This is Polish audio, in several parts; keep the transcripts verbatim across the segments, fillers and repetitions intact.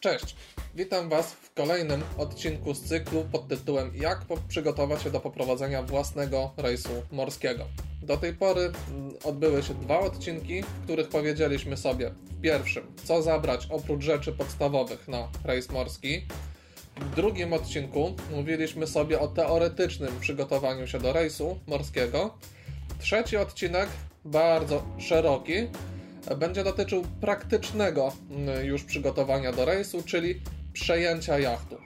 Cześć, witam Was w kolejnym odcinku z cyklu pod tytułem Jak przygotować się do poprowadzenia własnego rejsu morskiego. Do tej pory odbyły się dwa odcinki, w których powiedzieliśmy sobie w pierwszym, co zabrać oprócz rzeczy podstawowych na rejs morski. W drugim odcinku mówiliśmy sobie o teoretycznym przygotowaniu się do rejsu morskiego. Trzeci odcinek, bardzo szeroki, będzie dotyczył praktycznego już przygotowania do rejsu, czyli przejęcia jachtu.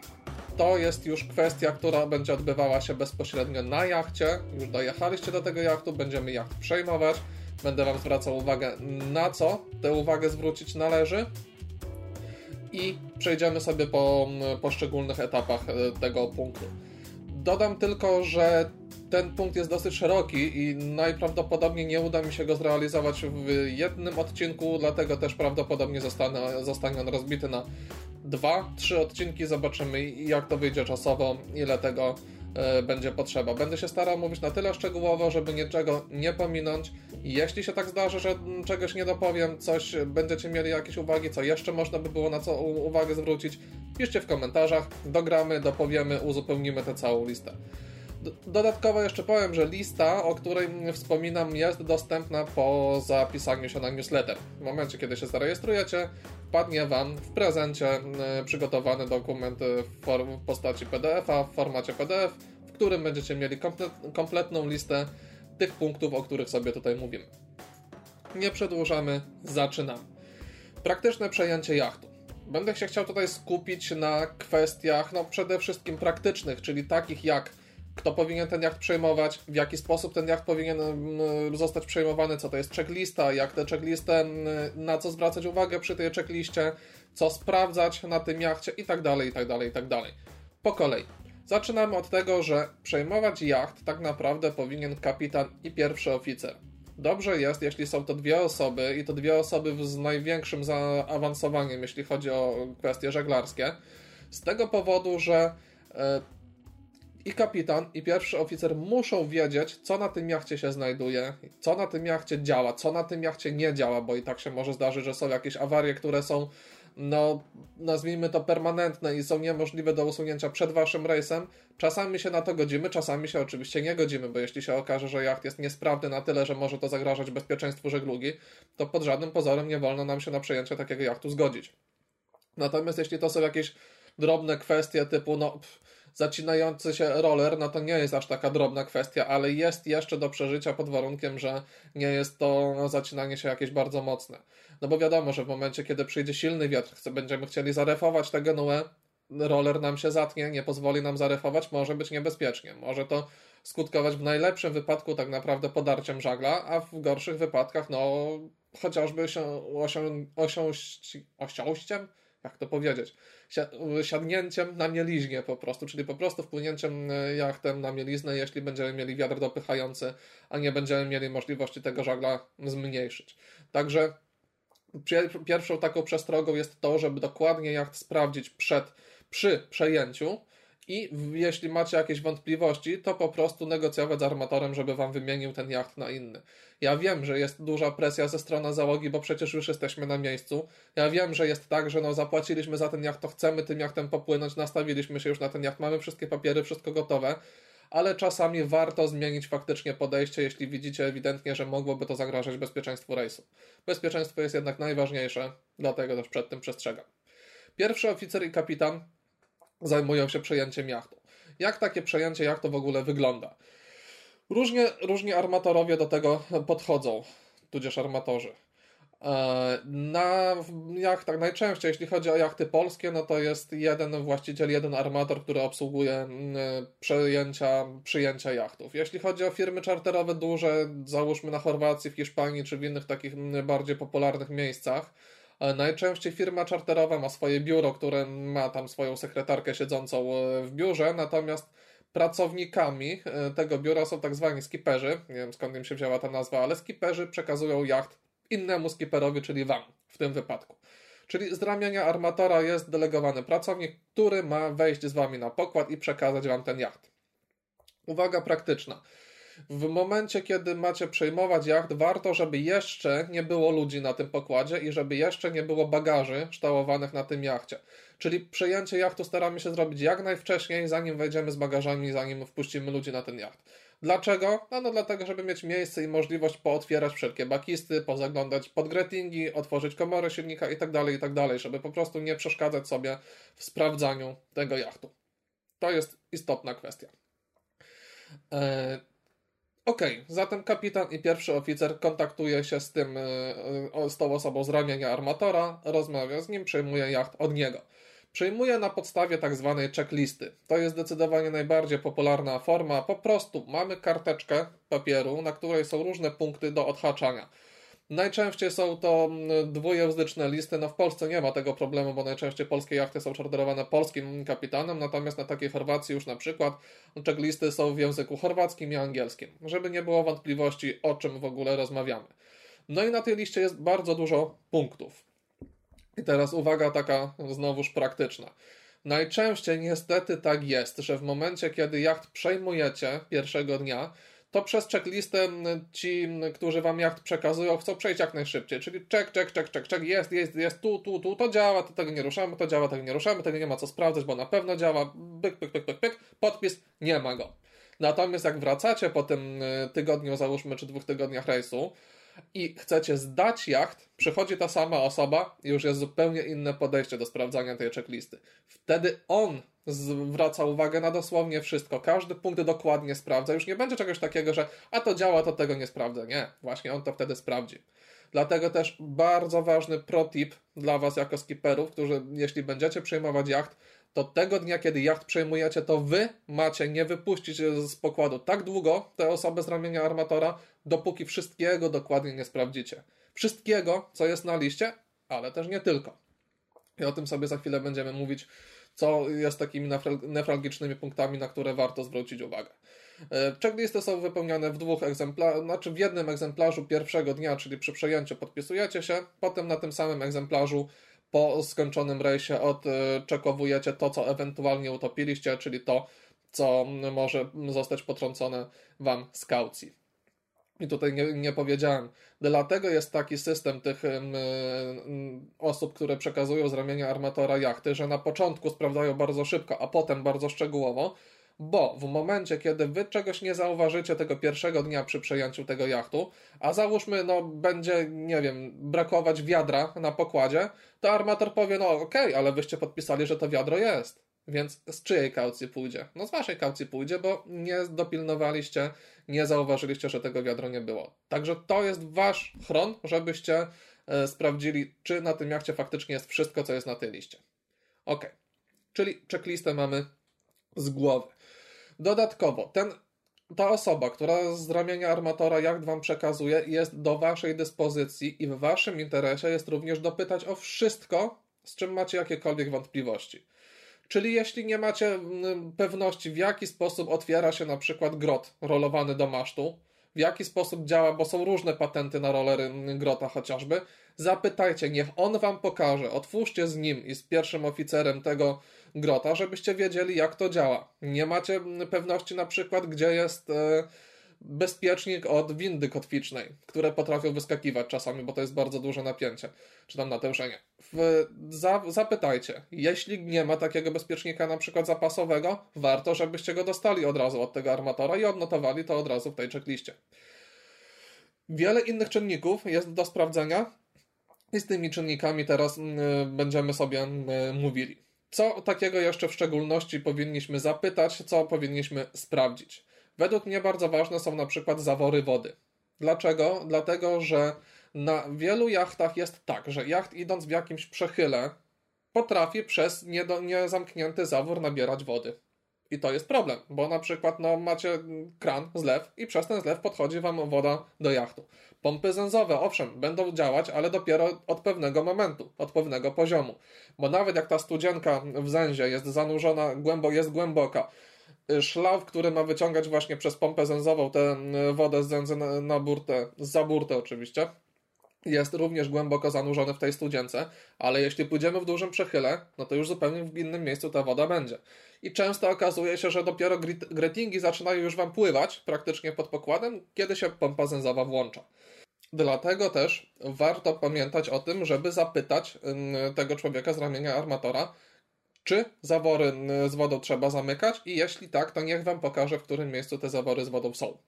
To jest już kwestia, która będzie odbywała się bezpośrednio na jachcie. Już dojechaliście do tego jachtu, będziemy jacht przejmować. Będę Wam zwracał uwagę, na co tę uwagę zwrócić należy. I przejdziemy sobie po poszczególnych etapach tego punktu. Dodam tylko, że ten punkt jest dosyć szeroki i najprawdopodobniej nie uda mi się go zrealizować w jednym odcinku, dlatego też prawdopodobnie zostanie, zostanie on rozbity na dwa, trzy odcinki. Zobaczymy, jak to wyjdzie czasowo, ile tego y, będzie potrzeba. Będę się starał mówić na tyle szczegółowo, żeby niczego nie pominąć. Jeśli się tak zdarzy, że czegoś nie dopowiem, coś będziecie mieli jakieś uwagi, co jeszcze można by było na co uwagę zwrócić, piszcie w komentarzach, dogramy, dopowiemy, uzupełnimy tę całą listę. Dodatkowo jeszcze powiem, że lista, o której wspominam, jest dostępna po zapisaniu się na newsletter. W momencie, kiedy się zarejestrujecie, wpadnie Wam w prezencie przygotowany dokument w postaci P D F a, w formacie P D F, w którym będziecie mieli kompletną listę tych punktów, o których sobie tutaj mówimy. Nie przedłużamy, zaczynamy. Praktyczne przejęcie jachtu. Będę się chciał tutaj skupić na kwestiach, no przede wszystkim praktycznych, czyli takich jak kto powinien ten jacht przejmować, w jaki sposób ten jacht powinien zostać przejmowany, co to jest checklista, jak tę checklistę, na co zwracać uwagę przy tej checkliście, co sprawdzać na tym jachcie itd., itd., itd. Po kolei. Zaczynamy od tego, że przejmować jacht tak naprawdę powinien kapitan i pierwszy oficer. Dobrze jest, jeśli są to dwie osoby i to dwie osoby z największym zaawansowaniem, jeśli chodzi o kwestie żeglarskie, z tego powodu, że yy, i kapitan, i pierwszy oficer muszą wiedzieć, co na tym jachcie się znajduje, co na tym jachcie działa, co na tym jachcie nie działa, bo i tak się może zdarzyć, że są jakieś awarie, które są, no nazwijmy to, permanentne i są niemożliwe do usunięcia przed Waszym rejsem. Czasami się na to godzimy, czasami się oczywiście nie godzimy, bo jeśli się okaże, że jacht jest niesprawny na tyle, że może to zagrażać bezpieczeństwu żeglugi, to pod żadnym pozorem nie wolno nam się na przejęcie takiego jachtu zgodzić. Natomiast jeśli to są jakieś drobne kwestie typu, no... Pff, zacinający się roller, no to nie jest aż taka drobna kwestia, ale jest jeszcze do przeżycia pod warunkiem, że nie jest to no, zacinanie się jakieś bardzo mocne. No bo wiadomo, że w momencie, kiedy przyjdzie silny wiatr, będziemy chcieli zarefować tę genuę, roller nam się zatnie, nie pozwoli nam zarefować, może być niebezpiecznie. Może to skutkować w najlepszym wypadku tak naprawdę podarciem żagla, a w gorszych wypadkach, no chociażby osią- osiąści- osiąściem, jak to powiedzieć, siadnięciem na mieliźnie po prostu, czyli po prostu wpłynięciem jachtem na mieliznę, jeśli będziemy mieli wiatr dopychający, a nie będziemy mieli możliwości tego żagla zmniejszyć. Także pierwszą taką przestrogą jest to, żeby dokładnie jacht sprawdzić przed, przy przejęciu i jeśli macie jakieś wątpliwości, to po prostu negocjować z armatorem, żeby Wam wymienił ten jacht na inny. Ja wiem, że jest duża presja ze strony załogi, bo przecież już jesteśmy na miejscu. Ja wiem, że jest tak, że no zapłaciliśmy za ten jacht, to chcemy tym jachtem popłynąć, nastawiliśmy się już na ten jacht, mamy wszystkie papiery, wszystko gotowe, ale czasami warto zmienić faktycznie podejście, jeśli widzicie ewidentnie, że mogłoby to zagrażać bezpieczeństwu rejsu. Bezpieczeństwo jest jednak najważniejsze, dlatego też przed tym przestrzegam. Pierwszy oficer i kapitan zajmują się przejęciem jachtu. Jak takie przejęcie jachtu w ogóle wygląda? Różnie, różni armatorowie do tego podchodzą, tudzież armatorzy. Na jachtach najczęściej, jeśli chodzi o jachty polskie, no to jest jeden właściciel, jeden armator, który obsługuje przejęcia, przyjęcia jachtów. Jeśli chodzi o firmy czarterowe duże, załóżmy na Chorwacji, w Hiszpanii czy w innych takich bardziej popularnych miejscach, najczęściej firma czarterowa ma swoje biuro, które ma tam swoją sekretarkę siedzącą w biurze, natomiast pracownikami tego biura są tak zwani skiperzy, nie wiem skąd im się wzięła ta nazwa, ale skiperzy przekazują jacht innemu skiperowi, czyli Wam w tym wypadku. Czyli z ramienia armatora jest delegowany pracownik, który ma wejść z Wami na pokład i przekazać Wam ten jacht. Uwaga praktyczna. w momencie, kiedy macie przejmować jacht, warto, żeby jeszcze nie było ludzi na tym pokładzie i żeby jeszcze nie było bagaży ształowanych na tym jachcie. Czyli przejęcie jachtu staramy się zrobić jak najwcześniej, zanim wejdziemy z bagażami, zanim wpuścimy ludzi na ten jacht. Dlaczego? No, no dlatego, żeby mieć miejsce i możliwość pootwierać wszelkie bakisty, pozaglądać pod gretingi, otworzyć komory silnika itd., itd., żeby po prostu nie przeszkadzać sobie w sprawdzaniu tego jachtu. To jest istotna kwestia. Eee, Okej, okay. Zatem kapitan i pierwszy oficer kontaktuje się z tym, e, z tą osobą z ramienia armatora, rozmawia z nim, przejmuje jacht od niego. Przejmuje na podstawie tak zwanej checklisty. To jest zdecydowanie najbardziej popularna forma. Po prostu mamy karteczkę papieru, na której są różne punkty do odhaczania. Najczęściej są to dwujęzyczne listy. No w Polsce nie ma tego problemu, bo najczęściej polskie jachty są czarterowane polskim kapitanem, natomiast na takiej Chorwacji już na przykład checklisty są w języku chorwackim i angielskim, żeby nie było wątpliwości, o czym w ogóle rozmawiamy. No i na tej liście jest bardzo dużo punktów. I teraz uwaga taka znowuż praktyczna. Najczęściej niestety tak jest, że w momencie, kiedy jacht przejmujecie pierwszego dnia, to przez checklistę ci, którzy wam jacht przekazują, chcą przejść jak najszybciej. Czyli czek, czek, czek, czek, czek, jest, jest, jest, tu, tu, tu, to działa, to tego nie ruszamy, to działa, tego nie ruszamy, tego nie ma co sprawdzać, bo na pewno działa, pyk, pyk, pyk, pyk, pyk, podpis, nie ma go. Natomiast jak wracacie po tym tygodniu, załóżmy, czy dwóch tygodniach rejsu i chcecie zdać jacht, przychodzi ta sama osoba i już jest zupełnie inne podejście do sprawdzania tej checklisty. Wtedy on zwraca uwagę na dosłownie wszystko. Każdy punkt dokładnie sprawdza. Już nie będzie czegoś takiego, że a to działa, to tego nie sprawdzę. Nie, właśnie on to wtedy sprawdzi. Dlatego też bardzo ważny pro-tip dla was jako skipperów, którzy jeśli będziecie przejmować jacht, to tego dnia, kiedy jacht przejmujecie, to wy macie nie wypuścić z pokładu tak długo te osoby z ramienia armatora, dopóki wszystkiego dokładnie nie sprawdzicie. Wszystkiego, co jest na liście, ale też nie tylko. I o tym sobie za chwilę będziemy mówić, co jest takimi newralgicznymi punktami, na które warto zwrócić uwagę. Checklisty są wypełniane w dwóch egzemplarzach, znaczy w jednym egzemplarzu pierwszego dnia, czyli przy przejęciu podpisujecie się, potem na tym samym egzemplarzu po skończonym rejsie odczekowujecie to, co ewentualnie utopiliście, czyli to, co może zostać potrącone wam z kaucji. I tutaj nie, nie powiedziałem. Dlatego jest taki system tych y, y, osób, które przekazują z ramienia armatora jachty, że na początku sprawdzają bardzo szybko, a potem bardzo szczegółowo, bo w momencie, kiedy wy czegoś nie zauważycie tego pierwszego dnia przy przejęciu tego jachtu, a załóżmy, no będzie, nie wiem, brakować wiadra na pokładzie, to armator powie, no okej, okay, ale wyście podpisali, że to wiadro jest. Więc z czyjej kaucji pójdzie? No z waszej kaucji pójdzie, bo nie dopilnowaliście, nie zauważyliście, że tego wiadro nie było. Także to jest wasz chron, żebyście e, sprawdzili, czy na tym jachcie faktycznie jest wszystko, co jest na tej liście. Ok, czyli checklistę mamy z głowy. Dodatkowo, ten, ta osoba, która z ramienia armatora jacht wam przekazuje, jest do waszej dyspozycji i w waszym interesie jest również dopytać o wszystko, z czym macie jakiekolwiek wątpliwości. Czyli jeśli nie macie pewności, w jaki sposób otwiera się na przykład grot rolowany do masztu, w jaki sposób działa, bo są różne patenty na rolery grota chociażby, zapytajcie, niech on wam pokaże, otwórzcie z nim i z pierwszym oficerem tego grota, żebyście wiedzieli, jak to działa. Nie macie pewności na przykład, gdzie jest bezpiecznik od windy kotwicznej, które potrafią wyskakiwać czasami, bo to jest bardzo duże napięcie, czy tam natężenie. W, za, zapytajcie, jeśli nie ma takiego bezpiecznika na przykład zapasowego, warto, żebyście go dostali od razu od tego armatora i odnotowali to od razu w tej checkliście. Wiele innych czynników jest do sprawdzenia i z tymi czynnikami teraz yy, będziemy sobie yy, mówili. Co takiego jeszcze w szczególności powinniśmy zapytać, co powinniśmy sprawdzić? Według mnie bardzo ważne są na przykład zawory wody. Dlaczego? Dlatego, że na wielu jachtach jest tak, że jacht idąc w jakimś przechyle potrafi przez niedo, niezamknięty zawór nabierać wody. I to jest problem, bo na przykład no, macie kran, zlew i przez ten zlew podchodzi wam woda do jachtu. Pompy zęzowe, owszem, będą działać, ale dopiero od pewnego momentu, od pewnego poziomu. Bo nawet jak ta studzienka w zęzie jest zanurzona, głębo, jest głęboka, szlaf, który ma wyciągać właśnie przez pompę zęzową tę wodę z zęzy na burtę, za burtę oczywiście, jest również głęboko zanurzony w tej studzience, ale jeśli pójdziemy w dużym przechyle, no to już zupełnie w innym miejscu ta woda będzie. I często okazuje się, że dopiero grettingi zaczynają już Wam pływać praktycznie pod pokładem, kiedy się pompa zęzowa włącza. Dlatego też warto pamiętać o tym, żeby zapytać tego człowieka z ramienia armatora, czy zawory z wodą trzeba zamykać i jeśli tak, to niech Wam pokaże, w którym miejscu te zawory z wodą są.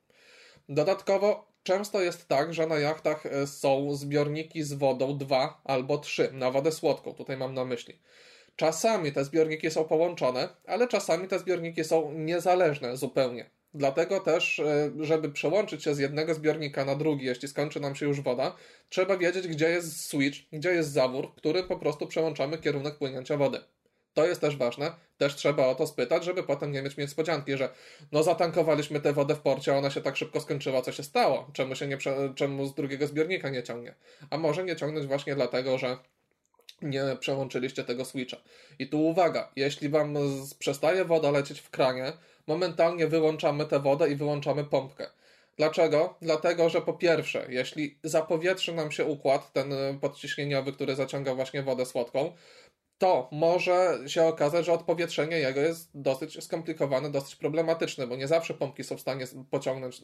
Dodatkowo często jest tak, że na jachtach są zbiorniki z wodą dwa albo trzy, na wodę słodką, tutaj mam na myśli. Czasami te zbiorniki są połączone, ale czasami te zbiorniki są niezależne zupełnie. Dlatego też, żeby przełączyć się z jednego zbiornika na drugi, jeśli skończy nam się już woda, trzeba wiedzieć, gdzie jest switch, gdzie jest zawór, który po prostu przełączamy kierunek płynięcia wody. To jest też ważne, też trzeba o to spytać, żeby potem nie mieć niespodzianki, że no zatankowaliśmy tę wodę w porcie, ona się tak szybko skończyła, co się stało, czemu się nie, czemu z drugiego zbiornika nie ciągnie. A może nie ciągnąć właśnie dlatego, że nie przełączyliście tego switcha. I tu uwaga, jeśli Wam przestaje woda lecieć w kranie, momentalnie wyłączamy tę wodę i wyłączamy pompkę. Dlaczego? Dlatego, że po pierwsze, jeśli zapowietrzy nam się układ, ten podciśnieniowy, który zaciąga właśnie wodę słodką, to może się okazać, że odpowietrzenie jego jest dosyć skomplikowane, dosyć problematyczne, bo nie zawsze pompki są w stanie pociągnąć,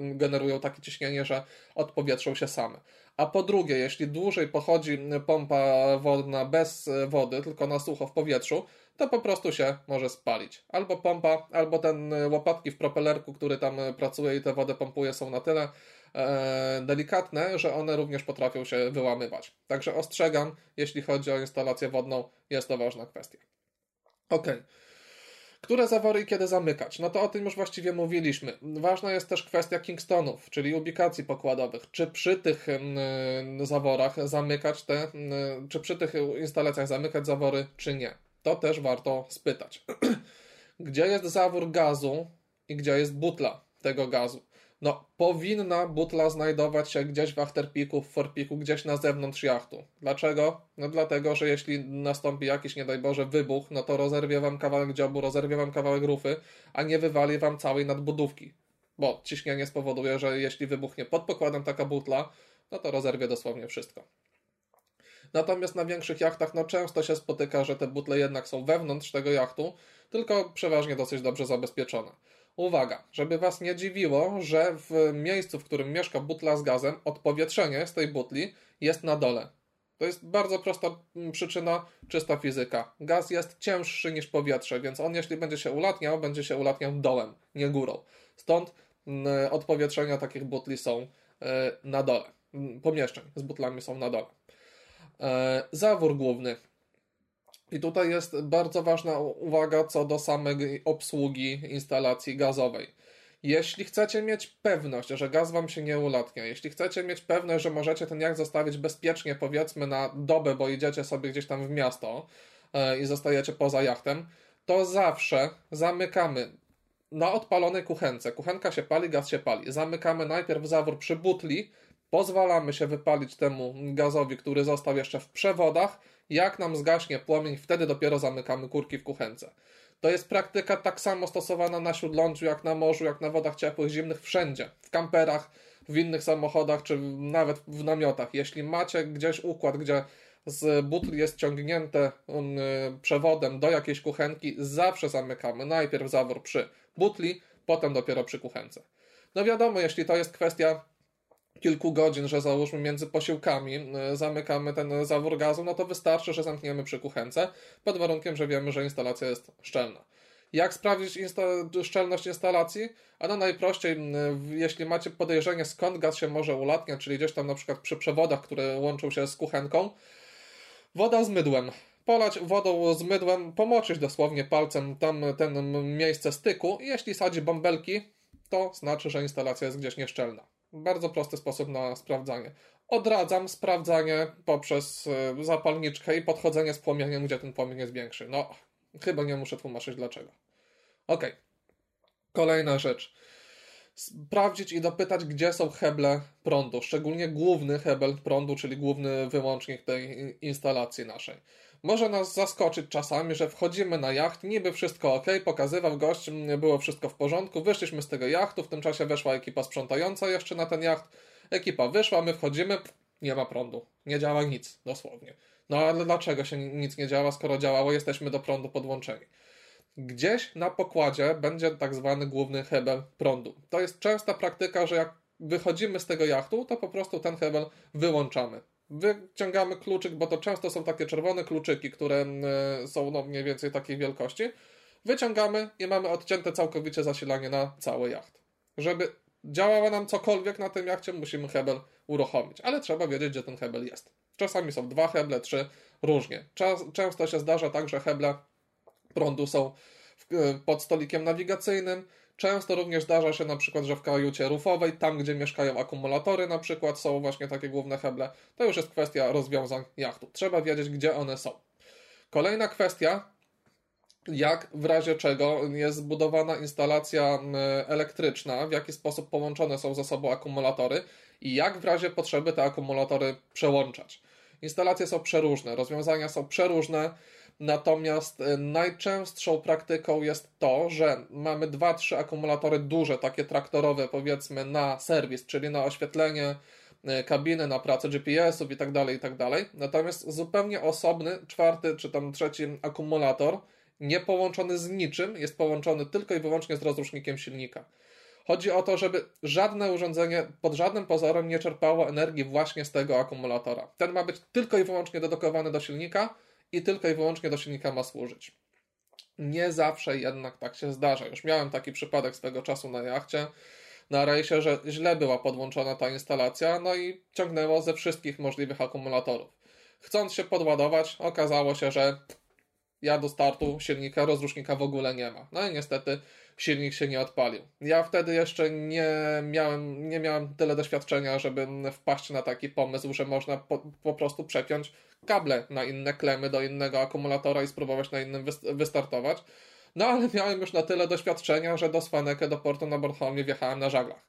generują takie ciśnienie, że odpowietrzą się same. A po drugie, jeśli dłużej pochodzi pompa wodna bez wody, tylko na sucho w powietrzu, to po prostu się może spalić. Albo pompa, albo ten łopatki w propelerku, który tam pracuje i tę wodę pompuje, są na tyle e, delikatne, że one również potrafią się wyłamywać. Także ostrzegam, jeśli chodzi o instalację wodną, jest to ważna kwestia. Ok. Które zawory i kiedy zamykać? No to o tym już właściwie mówiliśmy. Ważna jest też kwestia kingstonów, czyli ubikacji pokładowych. Czy przy tych y, zaworach zamykać te, y, czy przy tych instalacjach zamykać zawory, czy nie? To też warto spytać. Gdzie jest zawór gazu i gdzie jest butla tego gazu? No, powinna butla znajdować się gdzieś w afterpiku, w forepiku, gdzieś na zewnątrz jachtu. Dlaczego? No dlatego, że jeśli nastąpi jakiś, nie daj Boże, wybuch, no to rozerwie Wam kawałek dziobu, rozerwie Wam kawałek rufy, a nie wywali Wam całej nadbudówki. Bo ciśnienie spowoduje, że jeśli wybuchnie pod pokładem taka butla, no to rozerwie dosłownie wszystko. Natomiast na większych jachtach no, często się spotyka, że te butle jednak są wewnątrz tego jachtu, tylko przeważnie dosyć dobrze zabezpieczone. Uwaga, żeby Was nie dziwiło, że w miejscu, w którym mieszka butla z gazem, odpowietrzenie z tej butli jest na dole. To jest bardzo prosta przyczyna, czysta fizyka. Gaz jest cięższy niż powietrze, więc on jeśli będzie się ulatniał, będzie się ulatniał dołem, nie górą. Stąd y, odpowietrzenia takich butli są y, na dole. Pomieszczeń z butlami są na dole. Zawór główny. I tutaj jest bardzo ważna uwaga co do samej obsługi instalacji gazowej. Jeśli chcecie mieć pewność, że gaz Wam się nie ulatnia, jeśli chcecie mieć pewność, że możecie ten jacht zostawić bezpiecznie, powiedzmy na dobę, bo idziecie sobie gdzieś tam w miasto i zostajecie poza jachtem, to zawsze zamykamy na odpalonej kuchence. Kuchenka się pali, gaz się pali. Zamykamy najpierw zawór przy butli, pozwalamy się wypalić temu gazowi, który został jeszcze w przewodach. Jak nam zgaśnie płomień, wtedy dopiero zamykamy kurki w kuchence. To jest praktyka tak samo stosowana na śródlądziu, jak na morzu, jak na wodach ciepłych, zimnych, wszędzie. W kamperach, w innych samochodach, czy nawet w namiotach. Jeśli macie gdzieś układ, gdzie z butli jest ciągnięte przewodem do jakiejś kuchenki, zawsze zamykamy. Najpierw zawór przy butli, potem dopiero przy kuchence. No wiadomo, jeśli to jest kwestia kilku godzin, że załóżmy między posiłkami zamykamy ten zawór gazu, no to wystarczy, że zamkniemy przy kuchence, pod warunkiem, że wiemy, że instalacja jest szczelna. Jak sprawdzić insta- szczelność instalacji? A no najprościej, jeśli macie podejrzenie, skąd gaz się może ulatniać, czyli gdzieś tam na przykład przy przewodach, które łączą się z kuchenką, woda z mydłem. Polać wodą z mydłem, pomoczyć dosłownie palcem tam ten miejsce styku i jeśli sadzi bąbelki, to znaczy, że instalacja jest gdzieś nieszczelna. Bardzo prosty sposób na sprawdzanie. Odradzam sprawdzanie poprzez zapalniczkę i podchodzenie z płomieniem, gdzie ten płomień jest większy. No, chyba nie muszę tłumaczyć dlaczego. Ok. Kolejna rzecz. Sprawdzić i dopytać, gdzie są heble prądu, szczególnie główny hebel prądu, czyli główny wyłącznik tej instalacji naszej. Może nas zaskoczyć czasami, że wchodzimy na jacht, niby wszystko ok, pokazywał gość, było wszystko w porządku, wyszliśmy z tego jachtu, w tym czasie weszła ekipa sprzątająca jeszcze na ten jacht, ekipa wyszła, my wchodzimy, nie ma prądu. Nie działa nic, dosłownie. No ale dlaczego się nic nie działa, skoro działało, jesteśmy do prądu podłączeni. Gdzieś na pokładzie będzie tak zwany główny hebel prądu. To jest częsta praktyka, że jak wychodzimy z tego jachtu, to po prostu ten hebel wyłączamy. Wyciągamy kluczyk, bo to często są takie czerwone kluczyki, które są no mniej więcej takiej wielkości. Wyciągamy i mamy odcięte całkowicie zasilanie na cały jacht. Żeby działało nam cokolwiek na tym jachcie, musimy hebel uruchomić, ale trzeba wiedzieć, gdzie ten hebel jest. Czasami są dwa heble, trzy, różnie. Często się zdarza tak, że heble prądu są pod stolikiem nawigacyjnym. Często również zdarza się na przykład, że w kajucie rufowej, tam gdzie mieszkają akumulatory na przykład, są właśnie takie główne heble. To już jest kwestia rozwiązań jachtu. Trzeba wiedzieć, gdzie one są. Kolejna kwestia, jak w razie czego jest zbudowana instalacja elektryczna, w jaki sposób połączone są ze sobą akumulatory i jak w razie potrzeby te akumulatory przełączać. Instalacje są przeróżne, rozwiązania są przeróżne, natomiast najczęstszą praktyką jest to, że mamy dwa trzy akumulatory duże, takie traktorowe powiedzmy na serwis, czyli na oświetlenie kabiny, na pracę G P S-ów itd., itd. Natomiast zupełnie osobny, czwarty czy tam trzeci akumulator, nie połączony z niczym, jest połączony tylko i wyłącznie z rozrusznikiem silnika. Chodzi o to, żeby żadne urządzenie pod żadnym pozorem nie czerpało energii właśnie z tego akumulatora. Ten ma być tylko i wyłącznie dedykowany do silnika i tylko i wyłącznie do silnika ma służyć. Nie zawsze jednak tak się zdarza. Już miałem taki przypadek swego czasu na jachcie, na rejsie, że źle była podłączona ta instalacja, no i ciągnęło ze wszystkich możliwych akumulatorów. Chcąc się podładować, okazało się, że ja do startu silnika, rozrusznika w ogóle nie ma. No i niestety silnik się nie odpalił. Ja wtedy jeszcze nie miałem, nie miałem tyle doświadczenia, żeby wpaść na taki pomysł, że można po, po prostu przepiąć kable na inne klemy do innego akumulatora i spróbować na innym wystartować. No ale miałem już na tyle doświadczenia, że do Svanekke, do portu na Bornholmie wjechałem na żaglach.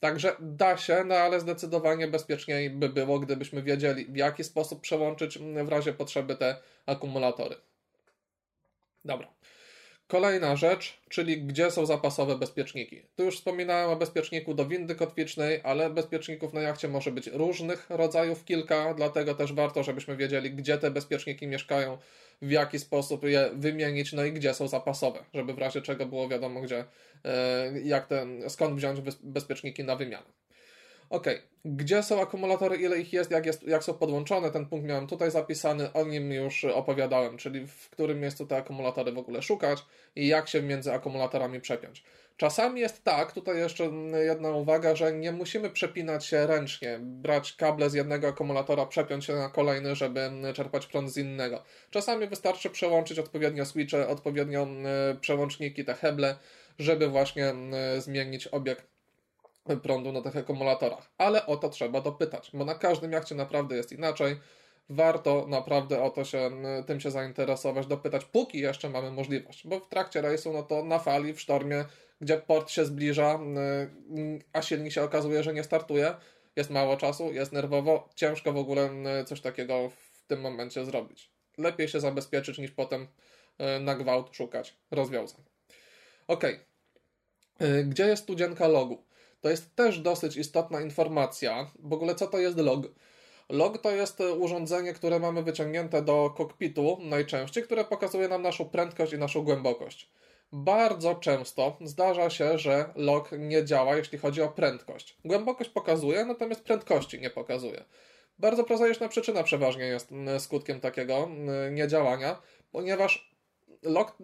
Także da się, no ale zdecydowanie bezpieczniej by było, gdybyśmy wiedzieli, w jaki sposób przełączyć w razie potrzeby te akumulatory. Dobra. Kolejna rzecz, czyli gdzie są zapasowe bezpieczniki. Tu już wspominałem o bezpieczniku do windy kotwicznej, ale bezpieczników na jachcie może być różnych rodzajów kilka, dlatego też warto, żebyśmy wiedzieli, gdzie te bezpieczniki mieszkają, w jaki sposób je wymienić, no i gdzie są zapasowe, żeby w razie czego było wiadomo, gdzie, jak te, skąd wziąć bezpieczniki na wymianę. Ok, gdzie są akumulatory, ile ich jest, jak, jest, jak są podłączone, ten punkt miałem tutaj zapisany, o nim już opowiadałem, czyli w którym miejscu te akumulatory w ogóle szukać i jak się między akumulatorami przepiąć. Czasami jest tak, tutaj jeszcze jedna uwaga, że nie musimy przepinać się ręcznie, brać kable z jednego akumulatora, przepiąć się na kolejny, żeby czerpać prąd z innego. Czasami wystarczy przełączyć odpowiednio switche, odpowiednio przełączniki, te heble, żeby właśnie zmienić obieg prądu na tych akumulatorach, ale o to trzeba dopytać, bo na każdym jachcie naprawdę jest inaczej, warto naprawdę o to się, tym się zainteresować, dopytać, póki jeszcze mamy możliwość, bo w trakcie rejsu, no to na fali, w sztormie, gdzie port się zbliża, a silnik się okazuje, że nie startuje, jest mało czasu, jest nerwowo, ciężko w ogóle coś takiego w tym momencie zrobić. Lepiej się zabezpieczyć, niż potem na gwałt szukać rozwiązań. Ok, gdzie jest studzienka logu? To jest też dosyć istotna informacja. W ogóle co to jest log? Log to jest urządzenie, które mamy wyciągnięte do kokpitu najczęściej, które pokazuje nam naszą prędkość i naszą głębokość. Bardzo często zdarza się, że log nie działa, jeśli chodzi o prędkość. Głębokość pokazuje, natomiast prędkości nie pokazuje. Bardzo prozaiczna przyczyna przeważnie jest skutkiem takiego niedziałania, ponieważ Log,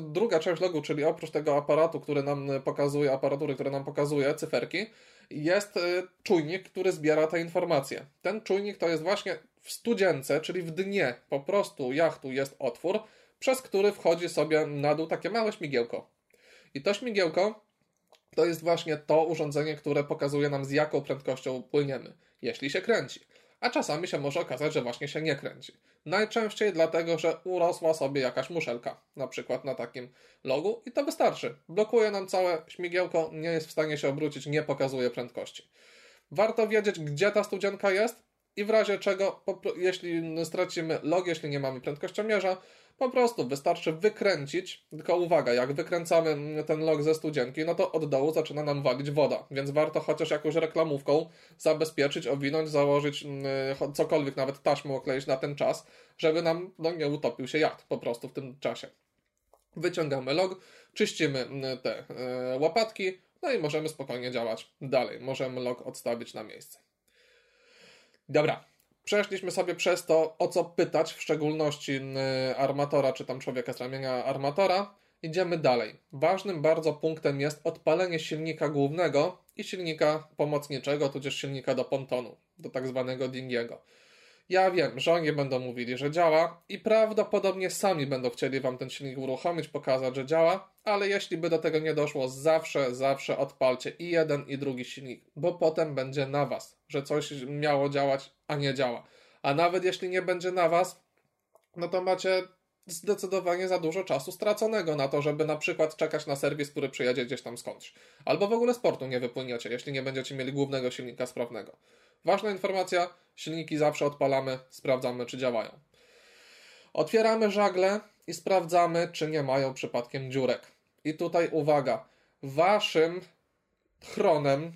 druga część logu, czyli oprócz tego aparatu, który nam pokazuje, aparatury, który nam pokazuje cyferki, jest czujnik, który zbiera te informacje. Ten czujnik to jest właśnie w studzience, czyli w dnie po prostu jachtu jest otwór, przez który wchodzi sobie na dół takie małe śmigiełko. I to śmigiełko to jest właśnie to urządzenie, które pokazuje nam, z jaką prędkością płyniemy, jeśli się kręci. A czasami się może okazać, że właśnie się nie kręci. Najczęściej dlatego, że urosła sobie jakaś muszelka, na przykład na takim logu i to wystarczy. Blokuje nam całe śmigiełko, nie jest w stanie się obrócić, nie pokazuje prędkości. Warto wiedzieć, gdzie ta studzienka jest i w razie czego, jeśli stracimy log, jeśli nie mamy prędkościomierza, Po prostu wystarczy wykręcić, tylko uwaga, jak wykręcamy ten lok ze studzienki, no to od dołu zaczyna nam walić woda, więc warto chociaż jakąś reklamówką zabezpieczyć, owinąć, założyć yy, cokolwiek, nawet taśmę okleić na ten czas, żeby nam no, nie utopił się jad po prostu w tym czasie. Wyciągamy log, czyścimy te yy, łopatki, no i możemy spokojnie działać dalej. Możemy log odstawić na miejsce. Dobra. Przeszliśmy sobie przez to, o co pytać, w szczególności armatora, czy tam człowieka z ramienia armatora. Idziemy dalej. Ważnym bardzo punktem jest odpalenie silnika głównego i silnika pomocniczego, tudzież silnika do pontonu, do tak zwanego dingiego. Ja wiem, że oni będą mówili, że działa i prawdopodobnie sami będą chcieli Wam ten silnik uruchomić, pokazać, że działa, ale jeśli by do tego nie doszło, zawsze, zawsze odpalcie i jeden, i drugi silnik, bo potem będzie na Was, że coś miało działać, a nie działa. A nawet jeśli nie będzie na Was, no to macie zdecydowanie za dużo czasu straconego na to, żeby na przykład czekać na serwis, który przyjedzie gdzieś tam skądś. Albo w ogóle z portu nie wypłyniecie, jeśli nie będziecie mieli głównego silnika sprawnego. Ważna informacja, silniki zawsze odpalamy, sprawdzamy, czy działają. Otwieramy żagle i sprawdzamy, czy nie mają przypadkiem dziurek. I tutaj uwaga, waszym chronem,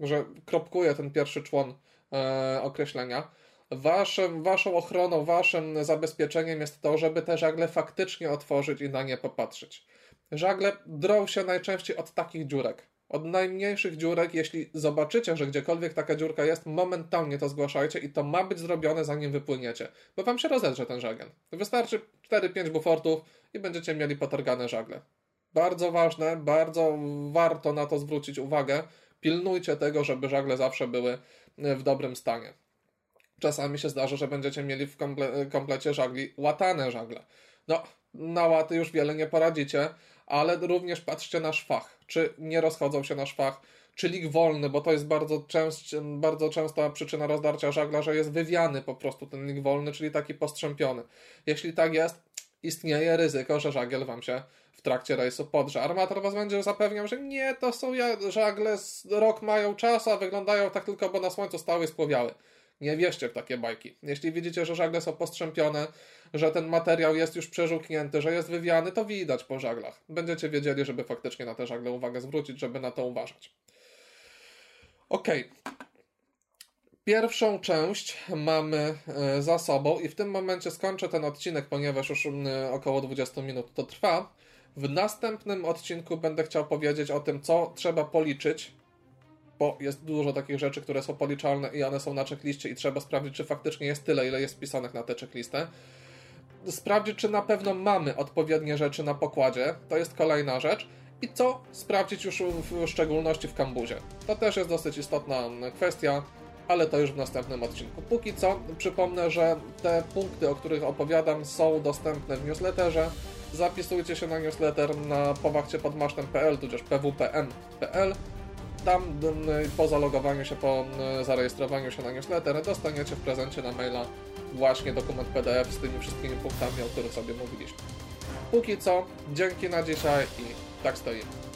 że kropkuję ten pierwszy człon e, określenia, waszym, waszą ochroną, waszym zabezpieczeniem jest to, żeby te żagle faktycznie otworzyć i na nie popatrzeć. Żagle drą się najczęściej od takich dziurek. Od najmniejszych dziurek, jeśli zobaczycie, że gdziekolwiek taka dziurka jest, momentalnie to zgłaszajcie i to ma być zrobione, zanim wypłyniecie, bo Wam się rozedrze ten żagiel. Wystarczy cztery pięć bufortów i będziecie mieli potargane żagle. Bardzo ważne, bardzo warto na to zwrócić uwagę. Pilnujcie tego, żeby żagle zawsze były w dobrym stanie. Czasami się zdarza, że będziecie mieli w komple- komplecie żagli łatane żagle. No, na łaty już wiele nie poradzicie, ale również patrzcie na szwach, czy nie rozchodzą się na szwach, czy lig wolny, bo to jest bardzo, częst, bardzo częsta przyczyna rozdarcia żagla, że jest wywiany po prostu ten lig wolny, czyli taki postrzępiony. Jeśli tak jest, istnieje ryzyko, że żagiel Wam się w trakcie rejsu podrze. Armator Was będzie zapewniał, że nie, to są żagle, rok mają czas, a wyglądają tak tylko, bo na słońcu stały i spłowiały. Nie wierzcie w takie bajki. Jeśli widzicie, że żagle są postrzępione, że ten materiał jest już przeżółknięty, że jest wywiany, to widać po żaglach. Będziecie wiedzieli, żeby faktycznie na te żagle uwagę zwrócić, żeby na to uważać. Ok. Pierwszą część mamy za sobą i w tym momencie skończę ten odcinek, ponieważ już około dwadzieścia minut to trwa. W następnym odcinku będę chciał powiedzieć o tym, co trzeba policzyć, bo jest dużo takich rzeczy, które są policzalne i one są na checkliście i trzeba sprawdzić, czy faktycznie jest tyle, ile jest wpisanych na tę checklistę. Sprawdzić, czy na pewno mamy odpowiednie rzeczy na pokładzie, to jest kolejna rzecz. I co sprawdzić już w szczególności w kambuzie. To też jest dosyć istotna kwestia, ale to już w następnym odcinku. Póki co przypomnę, że te punkty, o których opowiadam, są dostępne w newsletterze. Zapisujcie się na newsletter na powachcie pod masztem kropka p l, tudzież p w p m kropka p l. Tam po zalogowaniu się, po zarejestrowaniu się na newsletter dostaniecie w prezencie na maila właśnie dokument P D F z tymi wszystkimi punktami, o których sobie mówiliśmy. Póki co, dzięki na dzisiaj i tak stoimy.